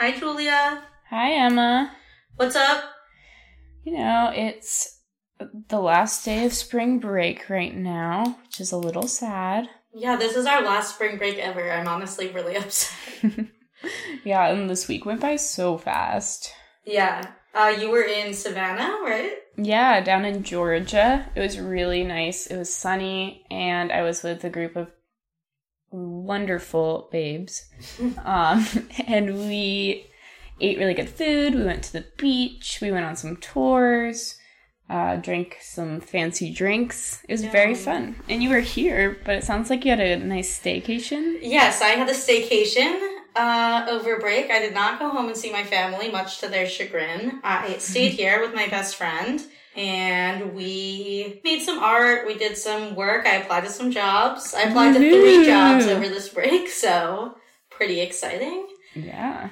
Hi, Julia. Hi, Emma. What's up? You know, it's the last day of spring break right now, which is a little sad. Yeah, this is our last spring break ever. I'm honestly really upset. Yeah, and this week went by so fast. Yeah. You were in Savannah, right? Yeah, down in Georgia. It was really nice. It was sunny, and I was with a group of wonderful babes. And we ate really good food. We went to the beach. We went on some tours. Drank some fancy drinks. It was very fun. And you were here, but it sounds like you had a nice staycation. Yes, I had a staycation over break. I did not go home and see my family, much to their chagrin. I stayed here with my best friend, and we made some art. We did some work. I applied to some jobs. I applied to 3 jobs over this break, so pretty exciting. Yeah.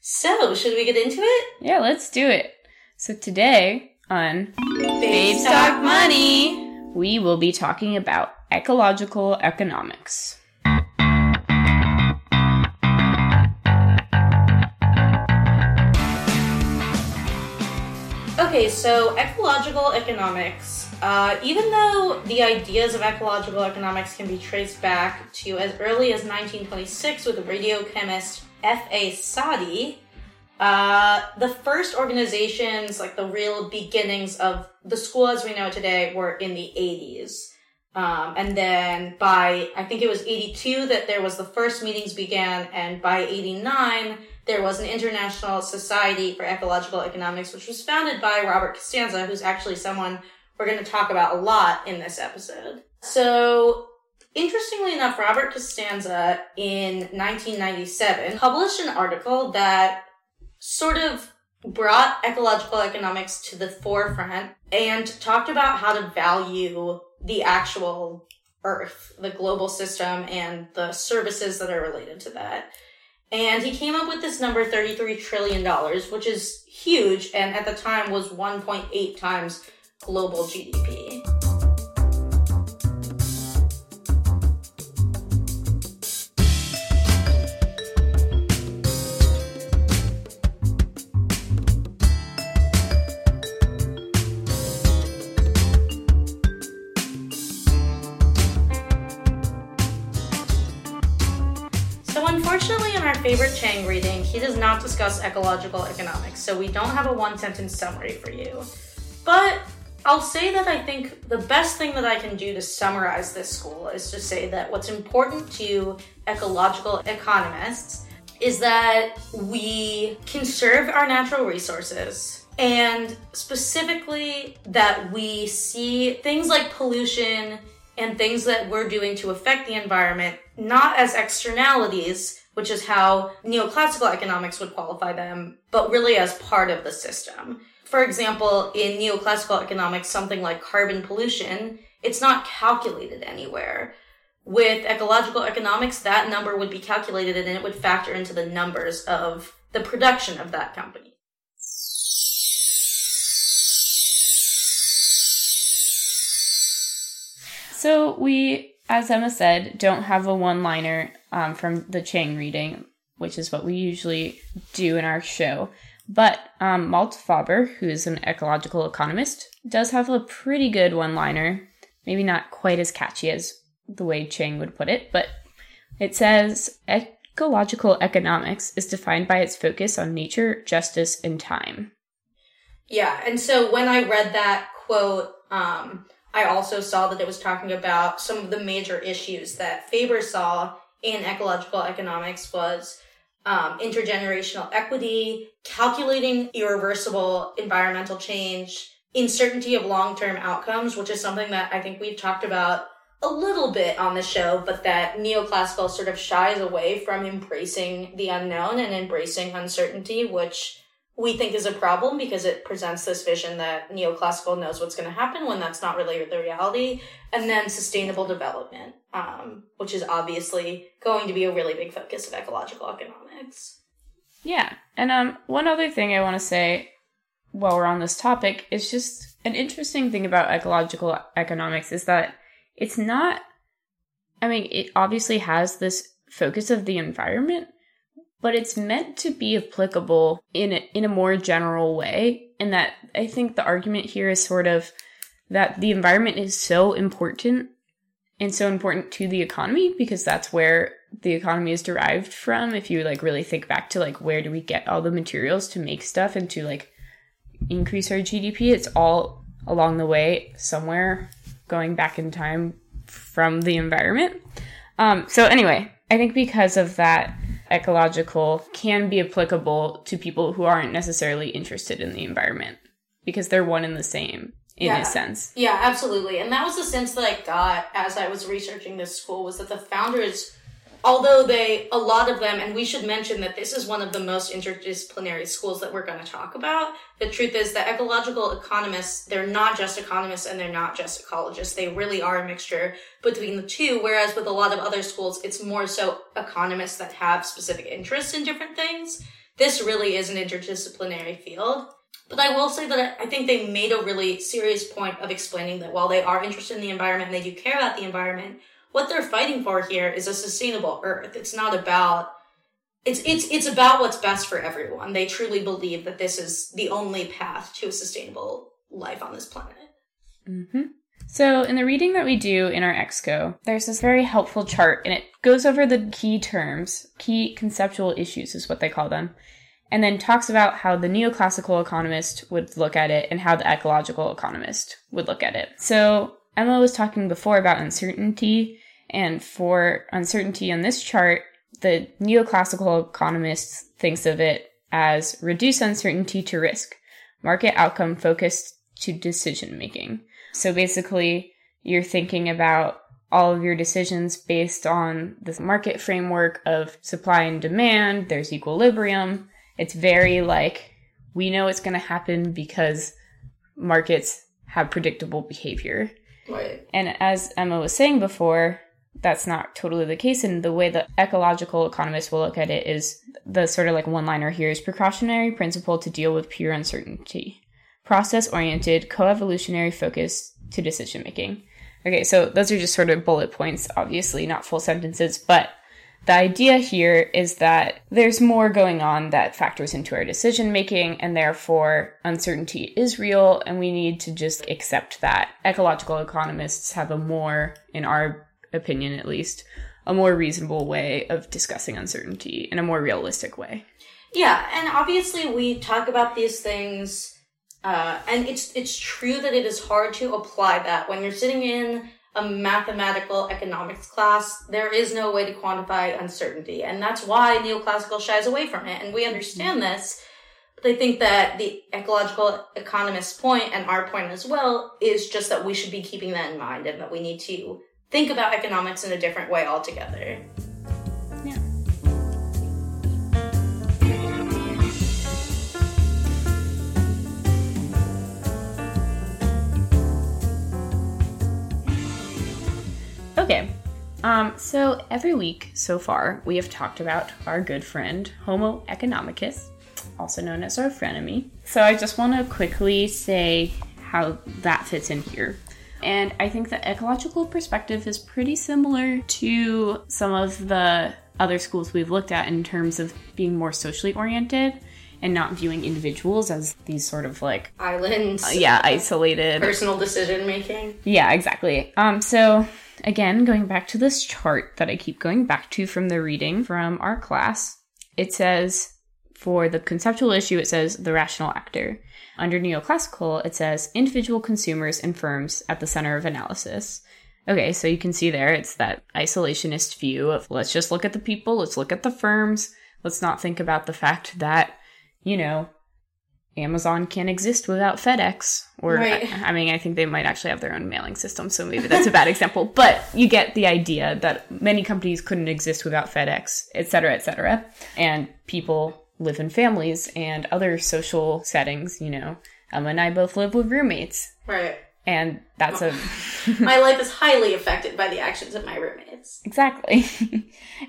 So, should we get into it? Yeah, let's do it. So today on Babes Talk Money, we will be talking about ecological economics. Okay, so ecological economics, even though the ideas of ecological economics can be traced back to as early as 1926 with the radiochemist F.A. Sadi, the first organizations, like the real beginnings of the school as we know it today, were in the 80s. And then by, I think it was 82 that there was the first meetings began, and by 89... there was an International Society for Ecological Economics, which was founded by Robert Costanza, who's actually someone we're going to talk about a lot in this episode. So, interestingly enough, Robert Costanza, in 1997, published an article that sort of brought ecological economics to the forefront and talked about how to value the actual Earth, the global system, and the services that are related to that. And he came up with this number, $33 trillion, which is huge, and at the time was 1.8 times global GDP. Favorite Chang reading, he does not discuss ecological economics, so we don't have a one-sentence summary for you. But I'll say that I think the best thing that I can do to summarize this school is to say that what's important to ecological economists is that we conserve our natural resources, and specifically that we see things like pollution and things that we're doing to affect the environment not as externalities, which is how neoclassical economics would qualify them, but really as part of the system. For example, in neoclassical economics, something like carbon pollution, it's not calculated anywhere. With ecological economics, that number would be calculated and it would factor into the numbers of the production of that company. So we, as Emma said, don't have a one-liner from the Chang reading, which is what we usually do in our show. But Malt Faber, who is an ecological economist, does have a pretty good one-liner. Maybe not quite as catchy as the way Chang would put it, but it says, ecological economics is defined by its focus on nature, justice, and time. Yeah, and so when I read that quote, I also saw that it was talking about some of the major issues that Faber saw in ecological economics was intergenerational equity, calculating irreversible environmental change, uncertainty of long-term outcomes, which is something that I think we've talked about a little bit on the show, but that neoclassical sort of shies away from embracing the unknown and embracing uncertainty, which we think is a problem because it presents this vision that neoclassical knows what's going to happen when that's not really the reality. And then sustainable development, which is obviously going to be a really big focus of ecological economics. Yeah. And one other thing I want to say while we're on this topic is just an interesting thing about ecological economics is that it's not, I mean, it obviously has this focus of the environment, but it's meant to be applicable in a more general way. And that I think the argument here is sort of that the environment is so important and so important to the economy because that's where the economy is derived from. If you like really think back to like, where do we get all the materials to make stuff and to like increase our GDP? It's all along the way somewhere going back in time from the environment. So anyway, I think because of that, ecological can be applicable to people who aren't necessarily interested in the environment because they're one and the same in a sense. Yeah, absolutely. And that was the sense that I got as I was researching this school, was that the founders, although a lot of them, and we should mention that this is one of the most interdisciplinary schools that we're going to talk about. The truth is that ecological economists, they're not just economists and they're not just ecologists. They really are a mixture between the two, whereas with a lot of other schools, it's more so economists that have specific interests in different things. This really is an interdisciplinary field. But I will say that I think they made a really serious point of explaining that while they are interested in the environment and they do care about the environment, what they're fighting for here is a sustainable earth. It's not about, it's about what's best for everyone. They truly believe that this is the only path to a sustainable life on this planet. Mm-hmm. So in the reading that we do in our EXCO, there's this very helpful chart, and it goes over the key terms, key conceptual issues is what they call them, and then talks about how the neoclassical economist would look at it and how the ecological economist would look at it. So Emma was talking before about uncertainty, and for uncertainty on this chart, the neoclassical economist thinks of it as reduce uncertainty to risk, market outcome focused to decision making. So basically, you're thinking about all of your decisions based on this market framework of supply and demand, there's equilibrium. It's very like, we know it's going to happen because markets have predictable behavior. Right. And as Emma was saying before, that's not totally the case. And the way the ecological economists will look at it is the sort of like one-liner here is precautionary principle to deal with pure uncertainty. Process-oriented, co-evolutionary focus to decision-making. Okay, so those are just sort of bullet points, obviously, not full sentences, but the idea here is that there's more going on that factors into our decision-making, and therefore uncertainty is real, and we need to just accept that. Ecological economists have a more, in our opinion at least, a more reasonable way of discussing uncertainty in a more realistic way. Yeah, and obviously we talk about these things, and it's true that it is hard to apply that when you're sitting in a mathematical economics class. There is no way to quantify uncertainty. And that's why neoclassical shies away from it. And we understand this, but I think that the ecological economist's point, and our point as well, is just that we should be keeping that in mind and that we need to think about economics in a different way altogether. Yeah. Okay, so every week so far, we have talked about our good friend, Homo economicus, also known as our frenemy. So I just want to quickly say how that fits in here. And I think the ecological perspective is pretty similar to some of the other schools we've looked at in terms of being more socially oriented and not viewing individuals as these sort of like islands. Yeah, isolated. Personal decision making. Yeah, exactly. So again, going back to this chart that I keep going back to from the reading from our class, it says for the conceptual issue, it says the rational actor. Under neoclassical, it says individual consumers and firms at the center of analysis. Okay, so you can see there, it's that isolationist view of let's just look at the people, let's look at the firms, let's not think about the fact that, you know, Amazon can't exist without FedEx. Or, right. I mean, I think they might actually have their own mailing system, so maybe that's a bad example. But you get the idea that many companies couldn't exist without FedEx, et cetera, et cetera. And people live in families and other social settings, you know. Emma and I both live with roommates. Right. And that's my life is highly affected by the actions of my roommates. Exactly.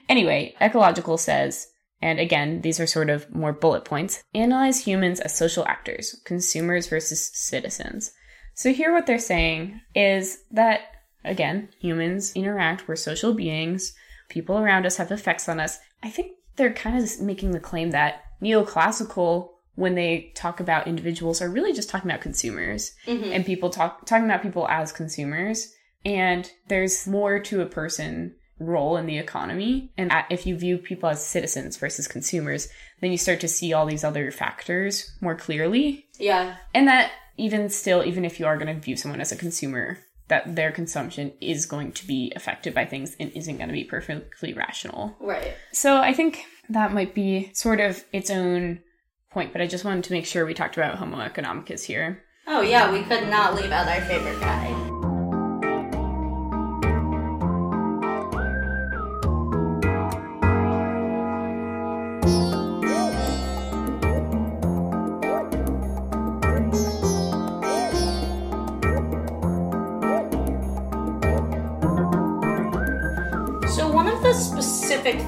Anyway, ecological says, and again, these are sort of more bullet points, analyze humans as social actors, consumers versus citizens. So here what they're saying is that, again, humans interact, we're social beings, people around us have effects on us. I think they're kind of making the claim that neoclassical, when they talk about individuals, are really just talking about consumers, mm-hmm. and people talking about people as consumers. And there's more to a person role in the economy. And if you view people as citizens versus consumers, then you start to see all these other factors more clearly. Yeah. And that even if you are going to view someone as a consumer, that their consumption is going to be affected by things and isn't going to be perfectly rational. Right. So I think that might be sort of its own point, but I just wanted to make sure we talked about Homo economicus here. Oh yeah, we could not leave out our favorite guy.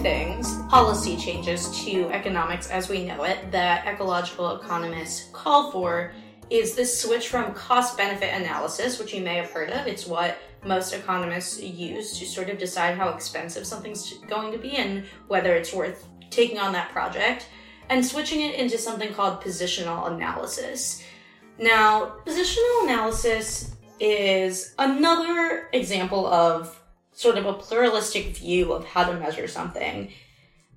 Things, policy changes to economics as we know it, that ecological economists call for is this switch from cost-benefit analysis, which you may have heard of. It's what most economists use to sort of decide how expensive something's going to be and whether it's worth taking on that project, and switching it into something called positional analysis. Now, positional analysis is another example of sort of a pluralistic view of how to measure something.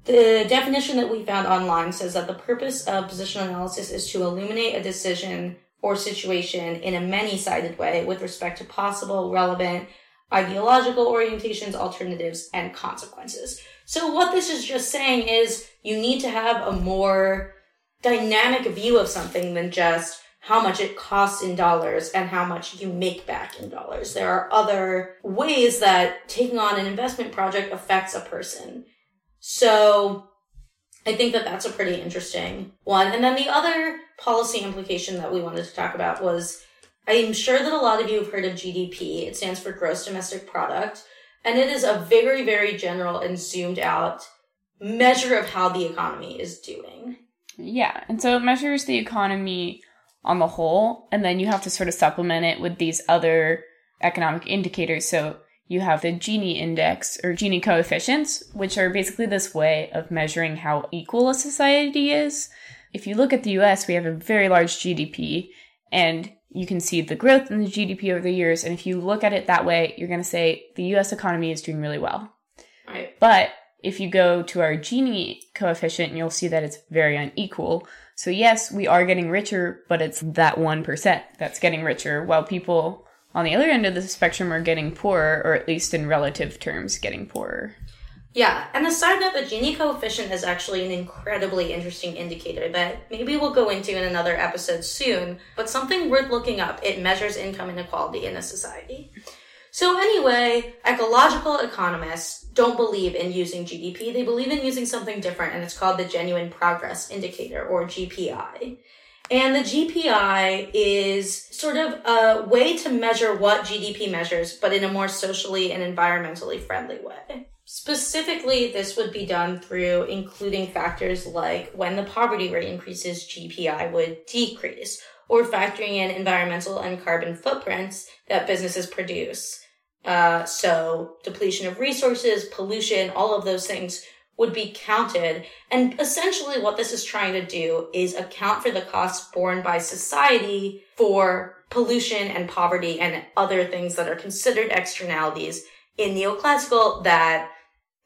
The definition that we found online says that the purpose of positional analysis is to illuminate a decision or situation in a many-sided way with respect to possible, relevant, ideological orientations, alternatives, and consequences. So what this is just saying is you need to have a more dynamic view of something than just how much it costs in dollars and how much you make back in dollars. There are other ways that taking on an investment project affects a person. So I think that that's a pretty interesting one. And then the other policy implication that we wanted to talk about was, I'm sure that a lot of you have heard of GDP. It stands for gross domestic product. And it is a very, very general and zoomed out measure of how the economy is doing. Yeah. And so it measures the economy on the whole, and then you have to sort of supplement it with these other economic indicators. So you have the Gini index or Gini coefficients, which are basically this way of measuring how equal a society is. If you look at the US, we have a very large GDP, and you can see the growth in the GDP over the years. And if you look at it that way, you're going to say the US economy is doing really well. Right. But if you go to our Gini coefficient, you'll see that it's very unequal. So yes, we are getting richer, but it's that 1% that's getting richer, while people on the other end of the spectrum are getting poorer, or at least in relative terms, getting poorer. Yeah, and the side note, the Gini coefficient is actually an incredibly interesting indicator that maybe we'll go into in another episode soon, but something worth looking up. It measures income inequality in a society. So anyway, ecological economists don't believe in using GDP. They believe in using something different, and it's called the Genuine Progress Indicator, or GPI. And the GPI is sort of a way to measure what GDP measures, but in a more socially and environmentally friendly way. Specifically, this would be done through including factors like when the poverty rate increases, GPI would decrease, or factoring in environmental and carbon footprints that businesses produce. So depletion of resources, pollution, all of those things would be counted. And essentially what this is trying to do is account for the costs borne by society for pollution and poverty and other things that are considered externalities in neoclassical that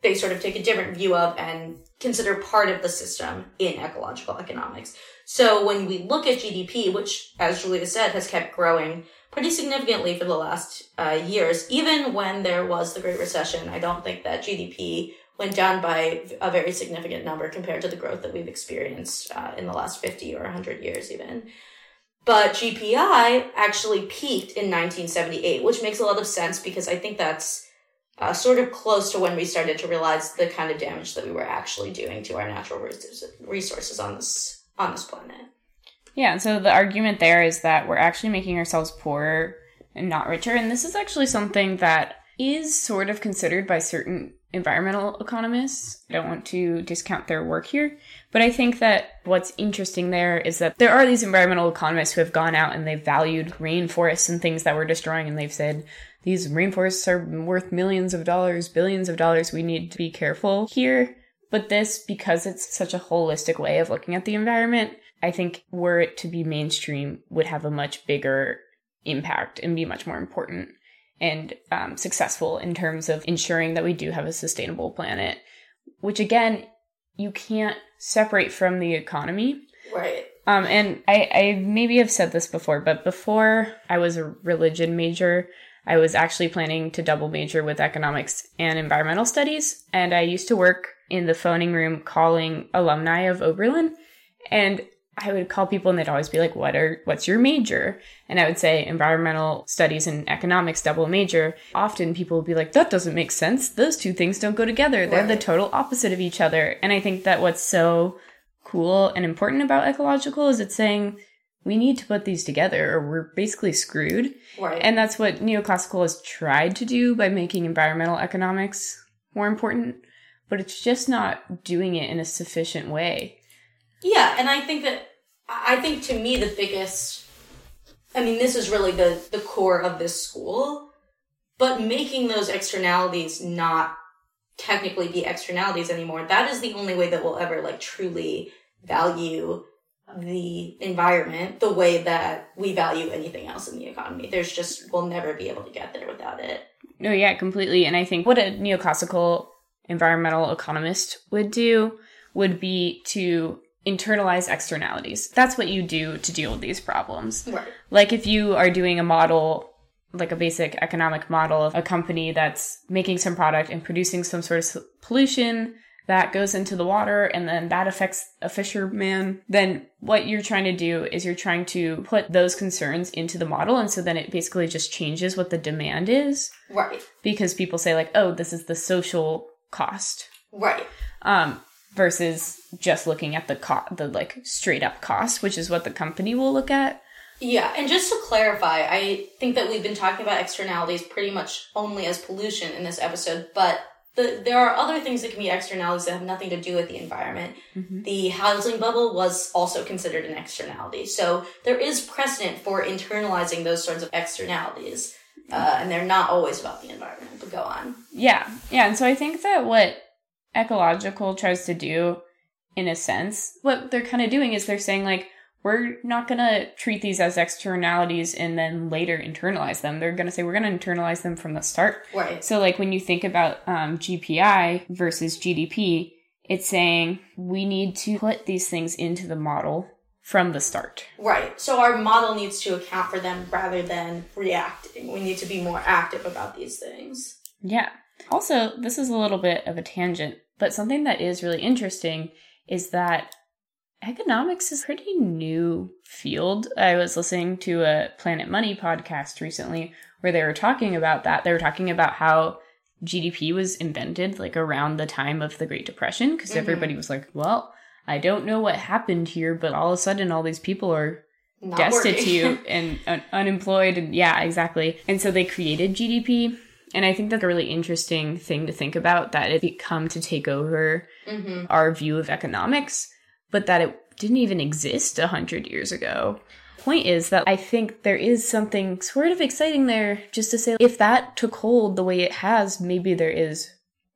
they sort of take a different view of and consider part of the system in ecological economics. So when we look at GDP, which, as Julia said, has kept growing pretty significantly for the last years, even when there was the Great Recession, I don't think that GDP went down by a very significant number compared to the growth that we've experienced in the last 50 or 100 years even. But GPI actually peaked in 1978, which makes a lot of sense because I think that's sort of close to when we started to realize the kind of damage that we were actually doing to our natural resources on this planet. Yeah, and so the argument there is that we're actually making ourselves poorer and not richer. And this is actually something that is sort of considered by certain environmental economists. I don't want to discount their work here. But I think that what's interesting there is that there are these environmental economists who have gone out and they've valued rainforests and things that we're destroying. And they've said, these rainforests are worth millions of dollars, billions of dollars. We need to be careful here. But this, because it's such a holistic way of looking at the environment, I think were it to be mainstream would have a much bigger impact and be much more important and successful in terms of ensuring that we do have a sustainable planet, which again, you can't separate from the economy. Right. And I maybe have said this before, but before I was a religion major, I was actually planning to double major with economics and environmental studies. And I used to work in the phoning room calling alumni of Oberlin. And I would call people and they'd always be like, what's your major? And I would say environmental studies and economics double major. Often people would be like, that doesn't make sense. Those two things don't go together. They're the total opposite of each other. And I think that what's so cool and important about ecological is it's saying we need to put these together or we're basically screwed. Right. And that's what neoclassical has tried to do by making environmental economics more important, but it's just not doing it in a sufficient way. Yeah, and I think to me the biggest, I mean, this is really the core of this school, but making those externalities not technically be externalities anymore, that is the only way that we'll ever like truly value the environment the way that we value anything else in the economy. There's just, we'll never be able to get there without it. No, yeah, completely. And I think what a neoclassical environmental economist would do would be to internalize externalities. That's what you do to deal with these problems. Right. Like if you are doing a model, like a basic economic model of a company that's making some product and producing some sort of pollution that goes into the water and then that affects a fisherman, then what you're trying to do is you're trying to put those concerns into the model. And so then it basically just changes what the demand is. Right. Because people say like, oh, this is the social cost. Right. Versus just looking at the like straight up cost, which is what the company will look at. Yeah, and just to clarify, I think that we've been talking about externalities pretty much only as pollution in this episode, but there are other things that can be externalities that have nothing to do with the environment. Mm-hmm. The housing bubble was also considered an externality. So there is precedent for internalizing those sorts of externalities, and they're not always about the environment, but go on. Yeah, and so I think that what ecological tries to do, in a sense, what they're kind of doing is they're saying like, we're not going to treat these as externalities and then later internalize them. They're going to say we're going to internalize them from the start. Right. So like when you think about GPI versus GDP, it's saying we need to put these things into the model from the start. Right. So our model needs to account for them rather than reacting. We need to be more active about these things. Yeah. Also, this is a little bit of a tangent, but something that is really interesting is that economics is a pretty new field. I was listening to a Planet Money podcast recently where they were talking about that. They were talking about how GDP was invented like around the time of the Great Depression because everybody was like, well, I don't know what happened here, but all of a sudden all these people are not destitute and unemployed. And yeah, exactly. And so they created GDP. And I think that's a really interesting thing to think about, that it come to take over our view of economics, but that it didn't even exist 100 years ago. Point is that I think there is something sort of exciting there just to say if that took hold the way it has, maybe there is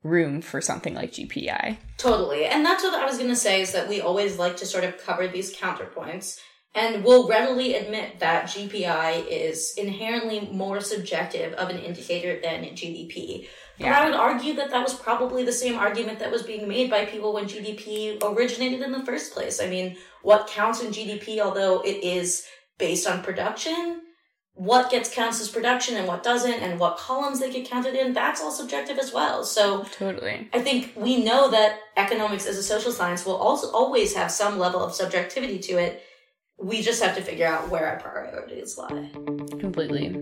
room for something like GPI. Totally. And that's what I was going to say is that we always like to sort of cover these counterpoints and we'll readily admit that GPI is inherently more subjective of an indicator than GDP. Yeah. But I would argue that that was probably the same argument that was being made by people when GDP originated in the first place. I mean, what counts in GDP, although it is based on production, what gets counts as production and what doesn't, and what columns they get counted in, that's all subjective as well. So totally. I think we know that economics as a social science will also always have some level of subjectivity to it. We just have to figure out where our priorities lie. Completely.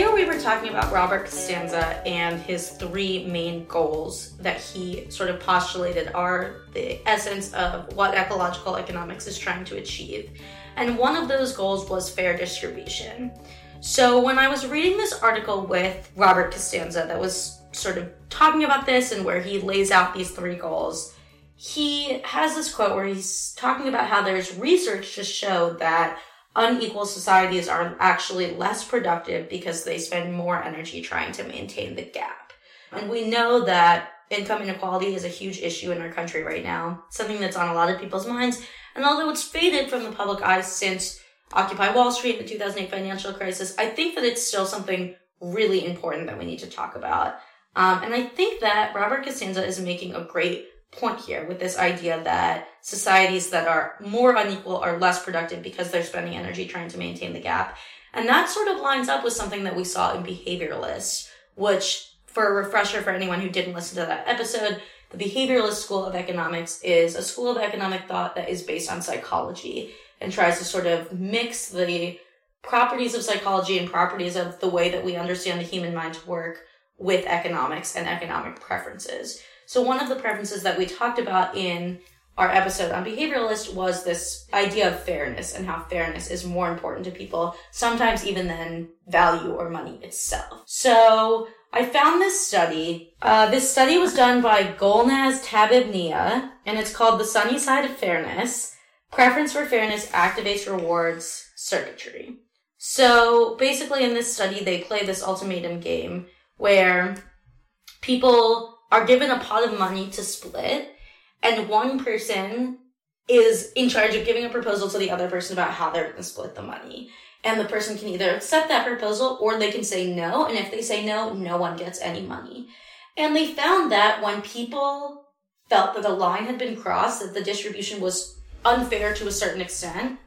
Earlier we were talking about Robert Costanza and his three main goals that he sort of postulated are the essence of what ecological economics is trying to achieve. And one of those goals was fair distribution. So when I was reading this article with Robert Costanza that was sort of talking about this and where he lays out these three goals, he has this quote where he's talking about how there's research to show that unequal societies are actually less productive because they spend more energy trying to maintain the gap. And we know that income inequality is a huge issue in our country right now, something that's on a lot of people's minds. And although it's faded from the public eye since Occupy Wall Street and the 2008 financial crisis, I think that it's still something really important that we need to talk about. And I think that Robert Costanza is making a great point here with this idea that societies that are more unequal are less productive because they're spending energy trying to maintain the gap. And that sort of lines up with something that we saw in behavioralists, which, for a refresher for anyone who didn't listen to that episode, the behavioralist school of economics is a school of economic thought that is based on psychology and tries to sort of mix the properties of psychology and properties of the way that we understand the human mind to work with economics and economic preferences. So one of the preferences that we talked about in our episode on behavioralist was this idea of fairness and how fairness is more important to people, sometimes even than value or money itself. So I found this study. This study was done by Golnaz Tabibnia, and it's called The Sunny Side of Fairness. Preference for Fairness Activates Rewards Circuitry. So basically in this study, they play this ultimatum game where people are given a pot of money to split, and one person is in charge of giving a proposal to the other person about how they're going to split the money. And the person can either accept that proposal or they can say no. And if they say no, no one gets any money. And they found that when people felt that the line had been crossed, that the distribution was unfair to a certain extent,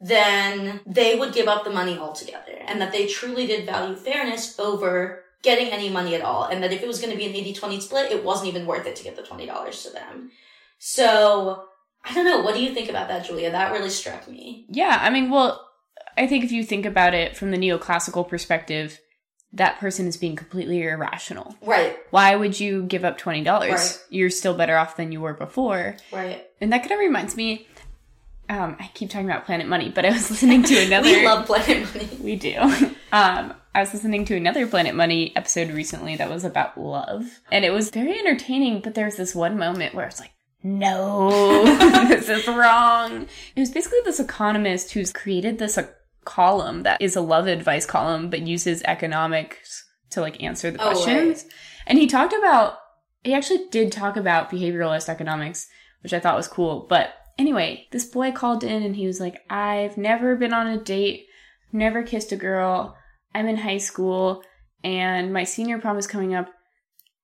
then they would give up the money altogether, and that they truly did value fairness over getting any money at all, and that if it was going to be an 80-20 split, it wasn't even worth it to get the $20 to them. So, I don't know. What do you think about that, Julia? That really struck me. Yeah, I mean, well, I think if you think about it from the neoclassical perspective, that person is being completely irrational. Right. Why would you give up $20? Right. You're still better off than you were before. Right. And that kind of reminds me, I keep talking about Planet Money, but I was listening to another... We love Planet Money. We do. I was listening to another Planet Money episode recently that was about love. And it was very entertaining, but there was this one moment where I was like, no, this is wrong. It was basically this economist who's created this column that is a love advice column, but uses economics to like answer the questions. Right. And he actually did talk about behavioralist economics, which I thought was cool. But anyway, this boy called in and he was like, I've never been on a date, never kissed a girl. I'm in high school, and my senior prom is coming up.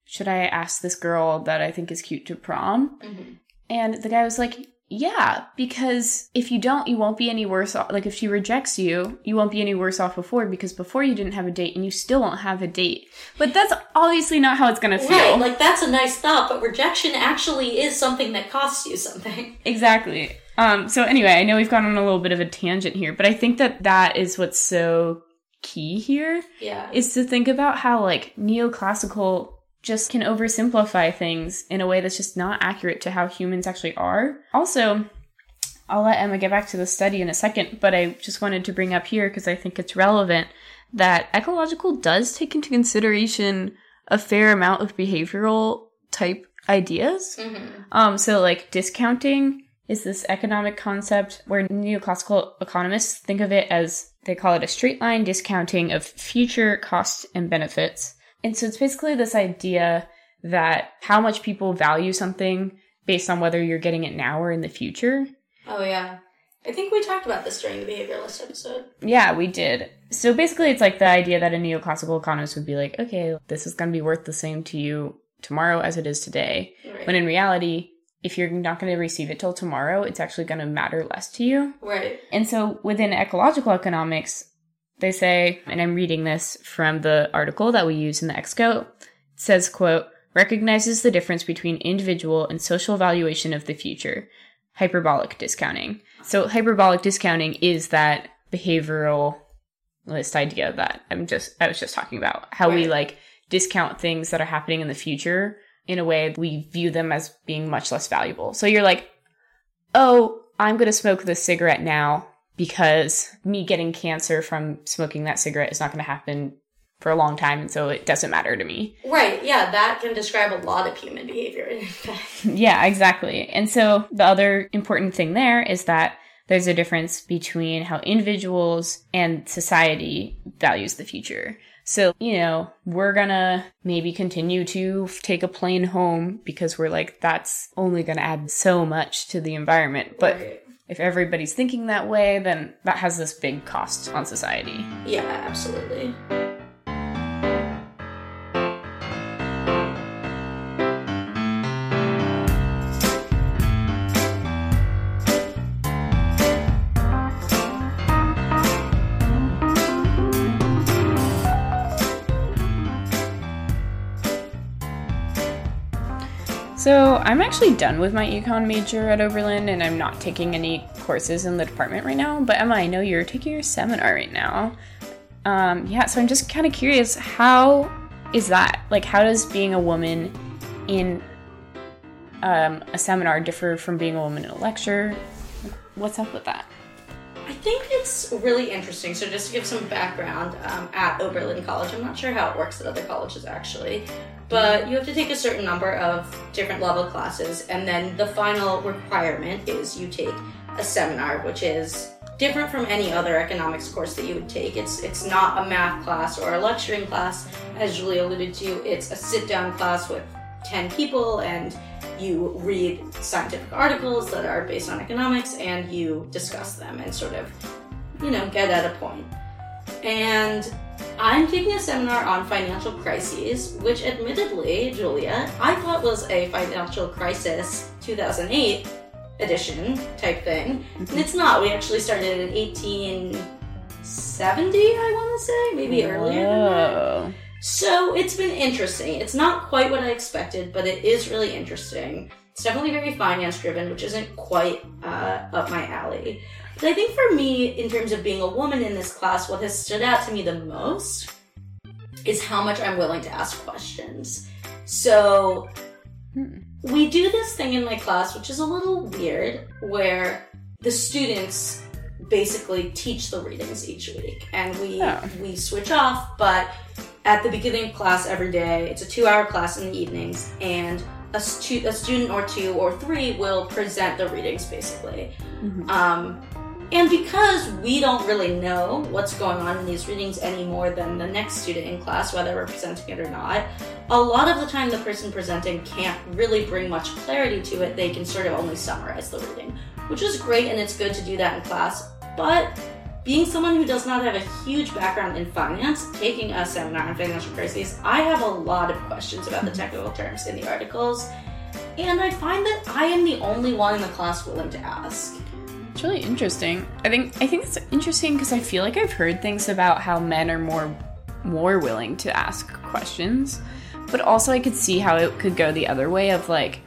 Should I ask this girl that I think is cute to prom? Mm-hmm. And the guy was like, yeah, because if you don't, you won't be any worse off. Like, if she rejects you, you won't be any worse off before, because before you didn't have a date, and you still won't have a date. But that's obviously not how it's going to feel. Right, like, that's a nice thought, but rejection actually is something that costs you something. Exactly. So anyway, I know we've gone on a little bit of a tangent here, but I think that is what's so key here, yeah, is to think about how like neoclassical just can oversimplify things in a way that's just not accurate to how humans actually are. Also, I'll let Emma get back to the study in a second, but I just wanted to bring up here because I think it's relevant that ecological does take into consideration a fair amount of behavioral type ideas. Mm-hmm. So like discounting is this economic concept where neoclassical economists think of it as, they call it a straight line discounting of future costs and benefits. And so it's basically this idea that how much people value something based on whether you're getting it now or in the future. Oh, yeah. I think we talked about this during the behavioralist episode. Yeah, we did. So basically it's like the idea that a neoclassical economist would be like, okay, this is going to be worth the same to you tomorrow as it is today. Right. When in reality, if you're not going to receive it till tomorrow, it's actually going to matter less to you. Right. And so within ecological economics, they say, and I'm reading this from the article that we use in the EXCO, it says, quote, recognizes the difference between individual and social valuation of the future, hyperbolic discounting. So hyperbolic discounting is that behavioral this idea that I was just talking about, how right. we like discount things that are happening in the future in a way we view them as being much less valuable. So you're like, oh, I'm going to smoke this cigarette now because me getting cancer from smoking that cigarette is not going to happen for a long time, and so it doesn't matter to me. Right, yeah, that can describe a lot of human behavior. Yeah, exactly. And so the other important thing there is that there's a difference between how individuals and society values the future. So, you know, we're gonna maybe continue to take a plane home because we're like, that's only gonna add so much to the environment. But right. if everybody's thinking that way, then that has this big cost on society. Yeah, absolutely. So I'm actually done with my econ major at Oberlin, and I'm not taking any courses in the department right now. But Emma, I know you're taking your seminar right now. So I'm just kind of curious, how is that? Like, how does being a woman in a seminar differ from being a woman in a lecture? What's up with that? I think it's really interesting. So just to give some background, at Oberlin College, I'm not sure how it works at other colleges actually, but you have to take a certain number of different level classes, and then the final requirement is you take a seminar, which is different from any other economics course that you would take. It's not a math class or a lecturing class, as Julie alluded to. It's a sit-down class with 10 people, and you read scientific articles that are based on economics, and you discuss them and sort of, you know, get at a point. And I'm taking a seminar on financial crises, which admittedly, Julia, I thought was a financial crisis 2008 edition type thing. And it's not. We actually started in 1870, I want to say, maybe earlier than that. So it's been interesting. It's not quite what I expected, but it is really interesting. It's definitely very finance-driven, which isn't quite up my alley. But I think for me, in terms of being a woman in this class, what has stood out to me the most is how much I'm willing to ask questions. So we do this thing in my class, which is a little weird, where the students basically teach the readings each week. And we switch off, but at the beginning of class every day, it's a 2-hour class in the evenings, and a student or two or three will present the readings, basically. Mm-hmm. And because we don't really know what's going on in these readings any more than the next student in class, whether we're presenting it or not, a lot of the time the person presenting can't really bring much clarity to it. They can sort of only summarize the reading, which is great, and it's good to do that in class, but being someone who does not have a huge background in finance, taking a seminar on financial crises, I have a lot of questions about the technical terms in the articles, and I find that I am the only one in the class willing to ask. It's really interesting. I think it's interesting because I feel like I've heard things about how men are more willing to ask questions, but also I could see how it could go the other way of like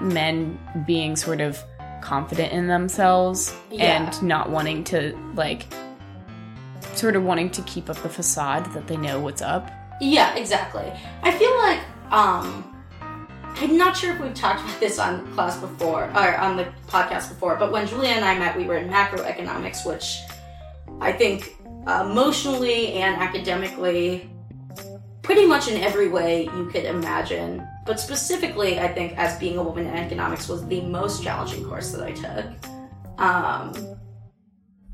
men being sort of confident in themselves and not wanting to like sort of wanting to keep up the facade that they know what's up. Yeah, exactly. I feel like I'm not sure if we've talked about this on class before or on the podcast before, but when Julia and I met, we were in macroeconomics, which I think emotionally and academically pretty much in every way you could imagine, but specifically, I think, as being a woman in economics was the most challenging course that I took.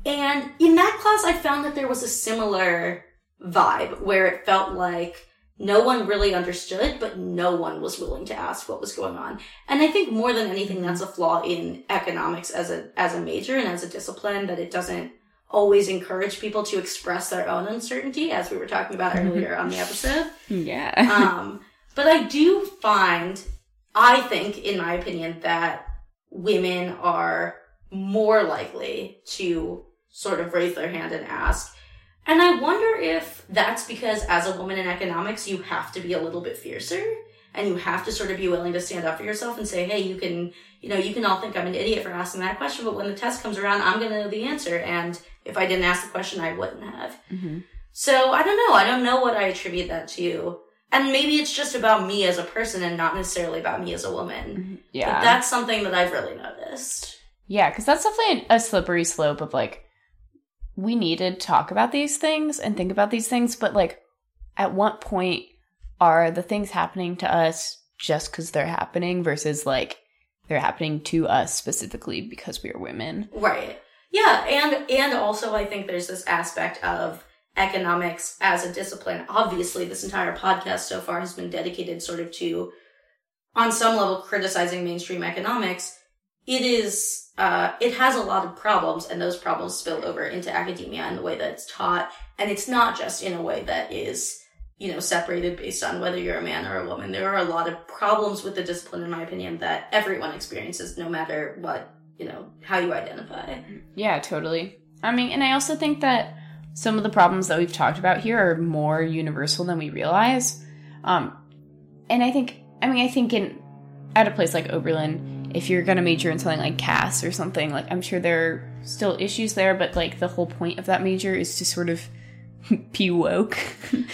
And in that class, I found that there was a similar vibe where it felt like no one really understood, but no one was willing to ask what was going on. And I think more than anything, that's a flaw in economics as a major and as a discipline, that it doesn't always encourage people to express their own uncertainty, as we were talking about earlier on the episode. Yeah. But I do find, I think, in my opinion, that women are more likely to sort of raise their hand and ask. And I wonder if that's because as a woman in economics, you have to be a little bit fiercer. And you have to sort of be willing to stand up for yourself and say, hey, you can all think I'm an idiot for asking that question, but when the test comes around, I'm going to know the answer. And if I didn't ask the question, I wouldn't have. Mm-hmm. So I don't know. I don't know what I attribute that to. And maybe it's just about me as a person and not necessarily about me as a woman. Mm-hmm. Yeah. But that's something that I've really noticed. Yeah, because that's definitely a slippery slope of, like, we need to talk about these things and think about these things, but, like, at what point are the things happening to us just because they're happening versus, like, they're happening to us specifically because we are women? Right. Yeah, and also I think there's this aspect of economics as a discipline. Obviously, this entire podcast so far has been dedicated sort of to, on some level, criticizing mainstream economics. It has a lot of problems, and those problems spill over into academia and the way that it's taught. And it's not just in a way that is, separated based on whether you're a man or a woman. There are a lot of problems with the discipline, in my opinion, that everyone experiences, no matter what, how you identify. Yeah, totally. I mean, and I also think that some of the problems that we've talked about here are more universal than we realize. And I think at a place like Oberlin, if you're going to major in something like CAS or something, like, I'm sure there are still issues there, but, like, the whole point of that major is to sort of be woke.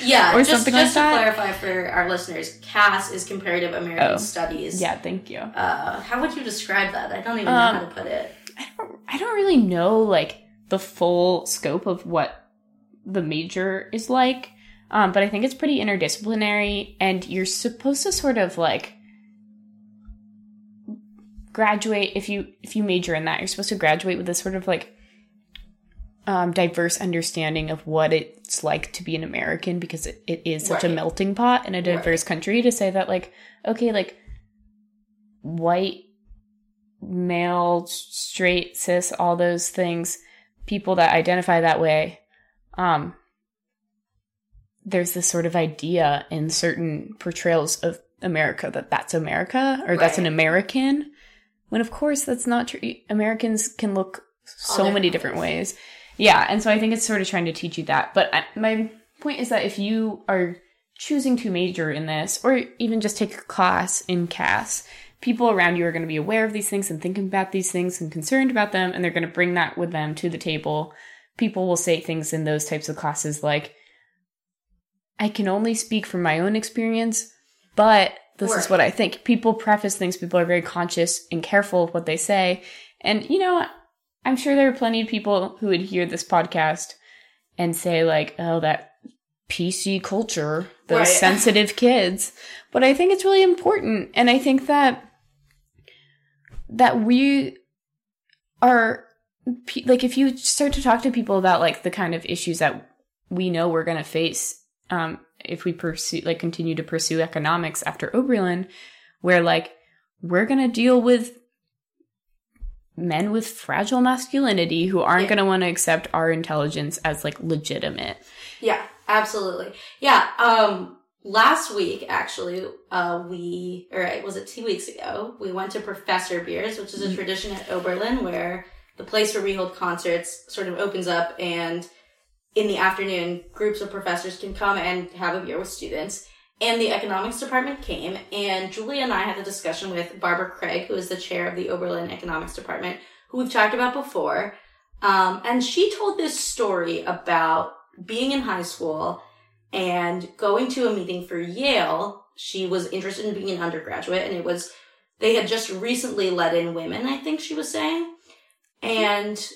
Yeah, or something like that. Just to clarify for our listeners, CAS is Comparative American Studies. Yeah, thank you. How would you describe that? I don't even know how to put it. I don't really know, like, the full scope of what the major is like, but I think it's pretty interdisciplinary, and you're supposed to sort of, like, graduate, if you major in that, you're supposed to graduate with this sort of, like, diverse understanding of what it's like to be an American, because it is such a melting pot in a diverse country, to say that, like, okay, like, white, male, straight, cis, all those things, people that identify that way, there's this sort of idea in certain portrayals of America that that's America, or that's an American, when of course that's not true. Americans can look so many different ways. Yeah, and so I think it's sort of trying to teach you that. But my point is that if you are choosing to major in this, or even just take a class in CAS, people around you are going to be aware of these things and thinking about these things and concerned about them, and they're going to bring that with them to the table. People will say things in those types of classes like, I can only speak from my own experience, but this is what I think. People preface things. People are very conscious and careful of what they say. And, I'm sure there are plenty of people who would hear this podcast and say, like, oh, that PC culture, those sensitive kids. But I think it's really important. And I think that we are, like, if you start to talk to people about, like, the kind of issues that we know we're going to face if we continue to pursue economics after Oberlin, where, like, we're going to deal with men with fragile masculinity who aren't going to want to accept our intelligence as, like, legitimate. Yeah, absolutely. Yeah. Last week, actually, was it 2 weeks ago, we went to Professor Beers, which is a tradition at Oberlin where the place where we hold concerts sort of opens up, and in the afternoon, groups of professors can come and have a beer with students. And the economics department came, and Julia and I had a discussion with Barbara Craig, who is the chair of the Oberlin Economics Department, who we've talked about before. And she told this story about being in high school and going to a meeting for Yale. She was interested in being an undergraduate, and they had just recently let in women, I think she was saying. And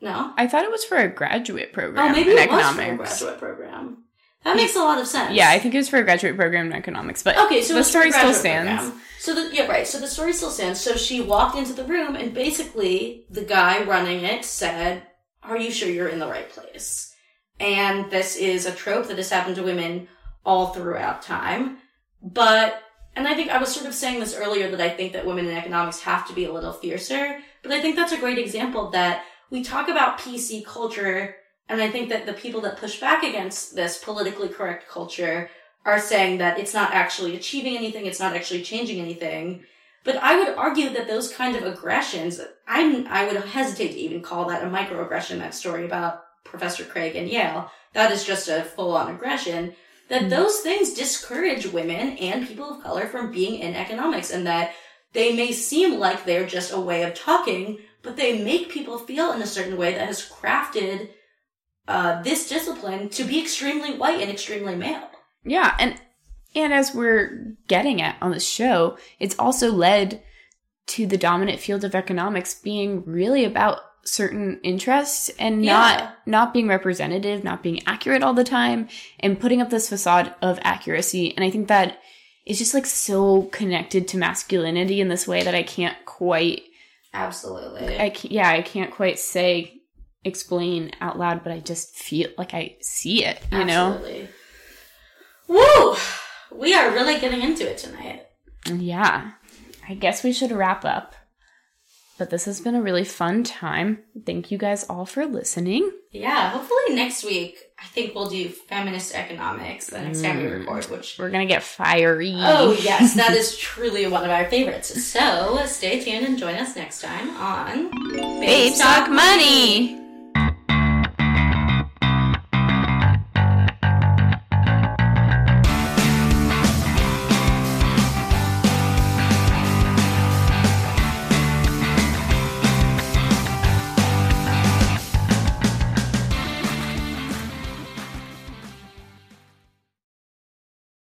no? I thought it was for a graduate program. Oh, maybe it was for a graduate program. That makes a lot of sense. Yeah, I think it was for a graduate program in economics, but okay, so the story still stands. So the story still stands. So she walked into the room, and basically the guy running it said, are you sure you're in the right place? And this is a trope that has happened to women all throughout time. But, and I think I was sort of saying this earlier, that I think that women in economics have to be a little fiercer, but I think that's a great example that we talk about PC culture. And I think that the people that push back against this politically correct culture are saying that it's not actually achieving anything, it's not actually changing anything. But I would argue that those kind of aggressions, I would hesitate to even call that a microaggression, that story about Professor Craig and Yale. That is just a full-on aggression. that those things discourage women and people of color from being in economics, and that they may seem like they're just a way of talking, but they make people feel in a certain way that has crafted this discipline to be extremely white and extremely male. Yeah, and as we're getting at on this show, it's also led to the dominant field of economics being really about certain interests and not being representative, not being accurate all the time, and putting up this facade of accuracy. And I think that it's just like so connected to masculinity in this way that I can't quite I can't quite say explain out loud, but I just feel like I see it, you Absolutely. Know? Woo! We are really getting into it tonight. Yeah. I guess we should wrap up. But this has been a really fun time. Thank you guys all for listening. Yeah, hopefully next week, I think we'll do feminist economics the next time we record, which... We're going to get fiery. Oh, yes, that is truly one of our favorites. So, stay tuned and join us next time on... Babes Talk Money!